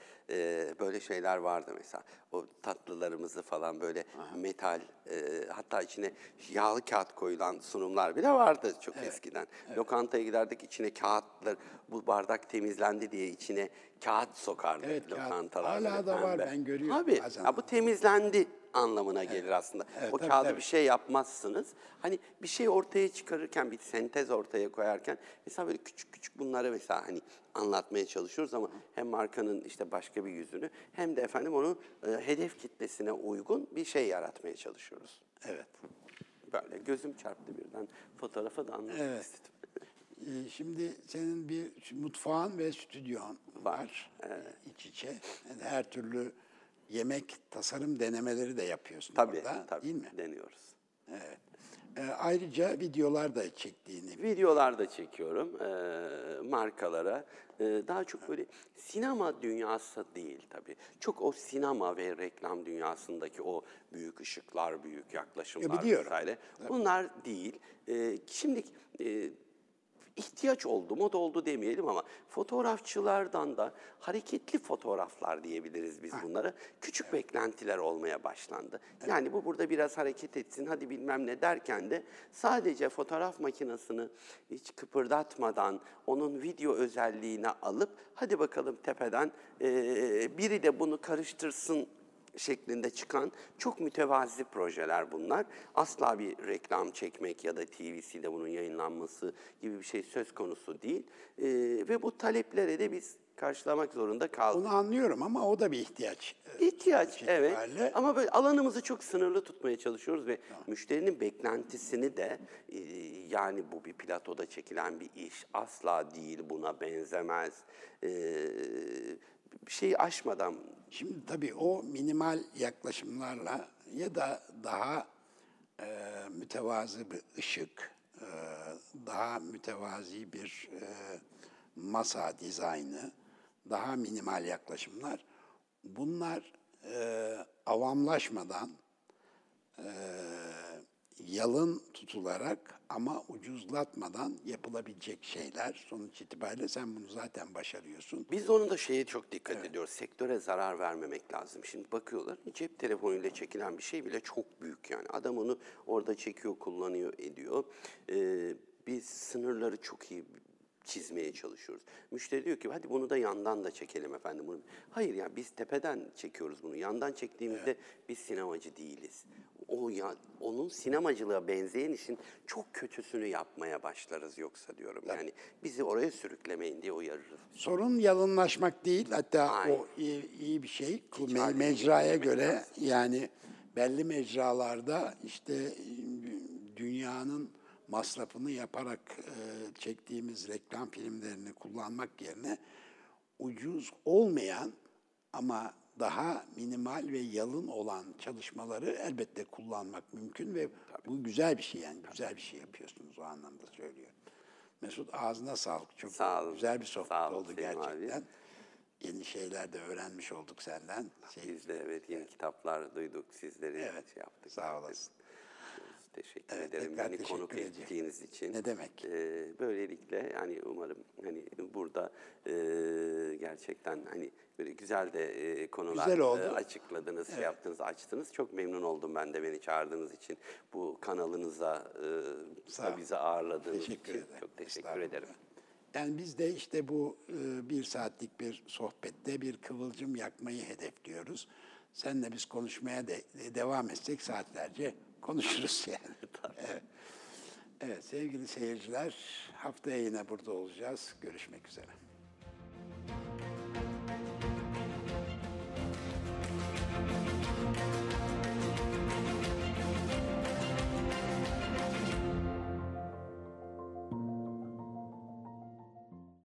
böyle şeyler vardı mesela. O tatlılarımızı falan böyle, aha, metal, hatta içine yağlı kağıt koyulan sunumlar bile vardı çok, evet, eskiden. Evet. Lokantaya giderdik, içine kağıtlar, bu bardak temizlendi diye içine kağıt sokardı, evet, lokantalar. Hala da var, ben görüyorum. Abi, ya bu temizlendi anlamına gelir aslında. Evet, o tabii, kağıdı tabii bir şey yapmazsınız. Hani bir şey ortaya çıkarırken, bir sentez ortaya koyarken mesela böyle küçük küçük bunları mesela hani anlatmaya çalışıyoruz ama hem markanın işte başka bir yüzünü hem de efendim onu hedef kitlesine uygun bir şey yaratmaya çalışıyoruz. Evet. Böyle gözüm çarptı birden fotoğrafa da anlatmak, evet, istedim. Şimdi senin bir mutfağın ve stüdyon var, evet, iç içe. Yani her türlü yemek tasarım denemeleri de yapıyorsun orada, tabii, değil mi? Deniyoruz. Evet. Ayrıca videolar da çektiğini. Videolar da çekiyorum markalara. Daha çok böyle sinema dünyası değil tabii. Çok o sinema ve reklam dünyasındaki o büyük ışıklar, büyük yaklaşımlar vesaire. Bunlar değil. Şimdi... İhtiyaç oldu mu da oldu demeyelim ama fotoğrafçılardan da hareketli fotoğraflar diyebiliriz biz bunlara. Küçük, evet, beklentiler olmaya başlandı. Evet. Yani bu burada biraz hareket etsin, hadi bilmem ne derken de sadece fotoğraf makinesini hiç kıpırdatmadan onun video özelliğine alıp hadi bakalım tepeden biri de bunu karıştırsın şeklinde çıkan çok mütevazi projeler bunlar. Asla bir reklam çekmek ya da TVC'de bunun yayınlanması gibi bir şey söz konusu değil. Ve bu taleplere de biz karşılamak zorunda kaldık. Onu anlıyorum ama o da bir ihtiyaç. İhtiyaç, evet. Ama böyle alanımızı çok sınırlı tutmaya çalışıyoruz ve müşterinin beklentisini de yani bu bir platoda çekilen bir iş asla değil, buna benzemez. Bir şeyi aşmadan. Şimdi tabii o minimal yaklaşımlarla ya da daha mütevazi bir ışık, daha mütevazi bir masa dizaynı, daha minimal yaklaşımlar, bunlar avamlaşmadan yalın tutularak ama ucuzlatmadan yapılabilecek şeyler. Sonuç itibariyle sen bunu zaten başarıyorsun. Biz onun da şeye çok dikkat, evet, ediyoruz. Sektöre zarar vermemek lazım. Şimdi bakıyorlar, cep telefonuyla çekilen bir şey bile çok büyük yani. Adam onu orada çekiyor, kullanıyor, ediyor. Biz sınırları çok iyi çizmeye çalışıyoruz. Müşteri diyor ki hadi bunu da yandan da çekelim efendim. Bunu. Hayır ya, biz tepeden çekiyoruz bunu. Yandan çektiğimizde, evet, biz sinemacı değiliz. O ya, onun sinemacılığa benzeyen işin çok kötüsünü yapmaya başlarız yoksa diyorum. Yani bizi oraya sürüklemeyin diye uyarırız. Sorun yalınlaşmak değil. Hatta, aynen, o iyi bir şey. Mecraya göre lazım. Yani belli mecralarda işte dünyanın masrafını yaparak çektiğimiz reklam filmlerini kullanmak yerine ucuz olmayan ama daha minimal ve yalın olan çalışmaları elbette kullanmak mümkün ve tabii, bu güzel bir şey yani. Güzel bir şey yapıyorsunuz, o anlamda söylüyorum. Mesut, ağzına sağlık. Çok güzel bir sohbet oldu gerçekten. Abi. Yeni şeyler de öğrenmiş olduk senden. Biz de evet, yeni kitaplar duyduk, sizleri evet, şey yaptık. Sağ olasın. Teşekkür, evet, ederim beni konuk ettiğiniz için. Ne demek? Böylelikle yani umarım hani burada gerçekten hani böyle güzel de konular açıkladınız, evet, şey yaptınız, açtınız. Çok memnun oldum ben de beni çağırdığınız için. Bu kanalınıza bizi ağırladığınız için çok teşekkür ederim. Yani biz de işte bu bir saatlik bir sohbette bir kıvılcım yakmayı hedefliyoruz. Seninle biz konuşmaya devam etsek saatlerce konuşuruz yani. Evet. Evet sevgili seyirciler, haftaya yine burada olacağız. Görüşmek üzere.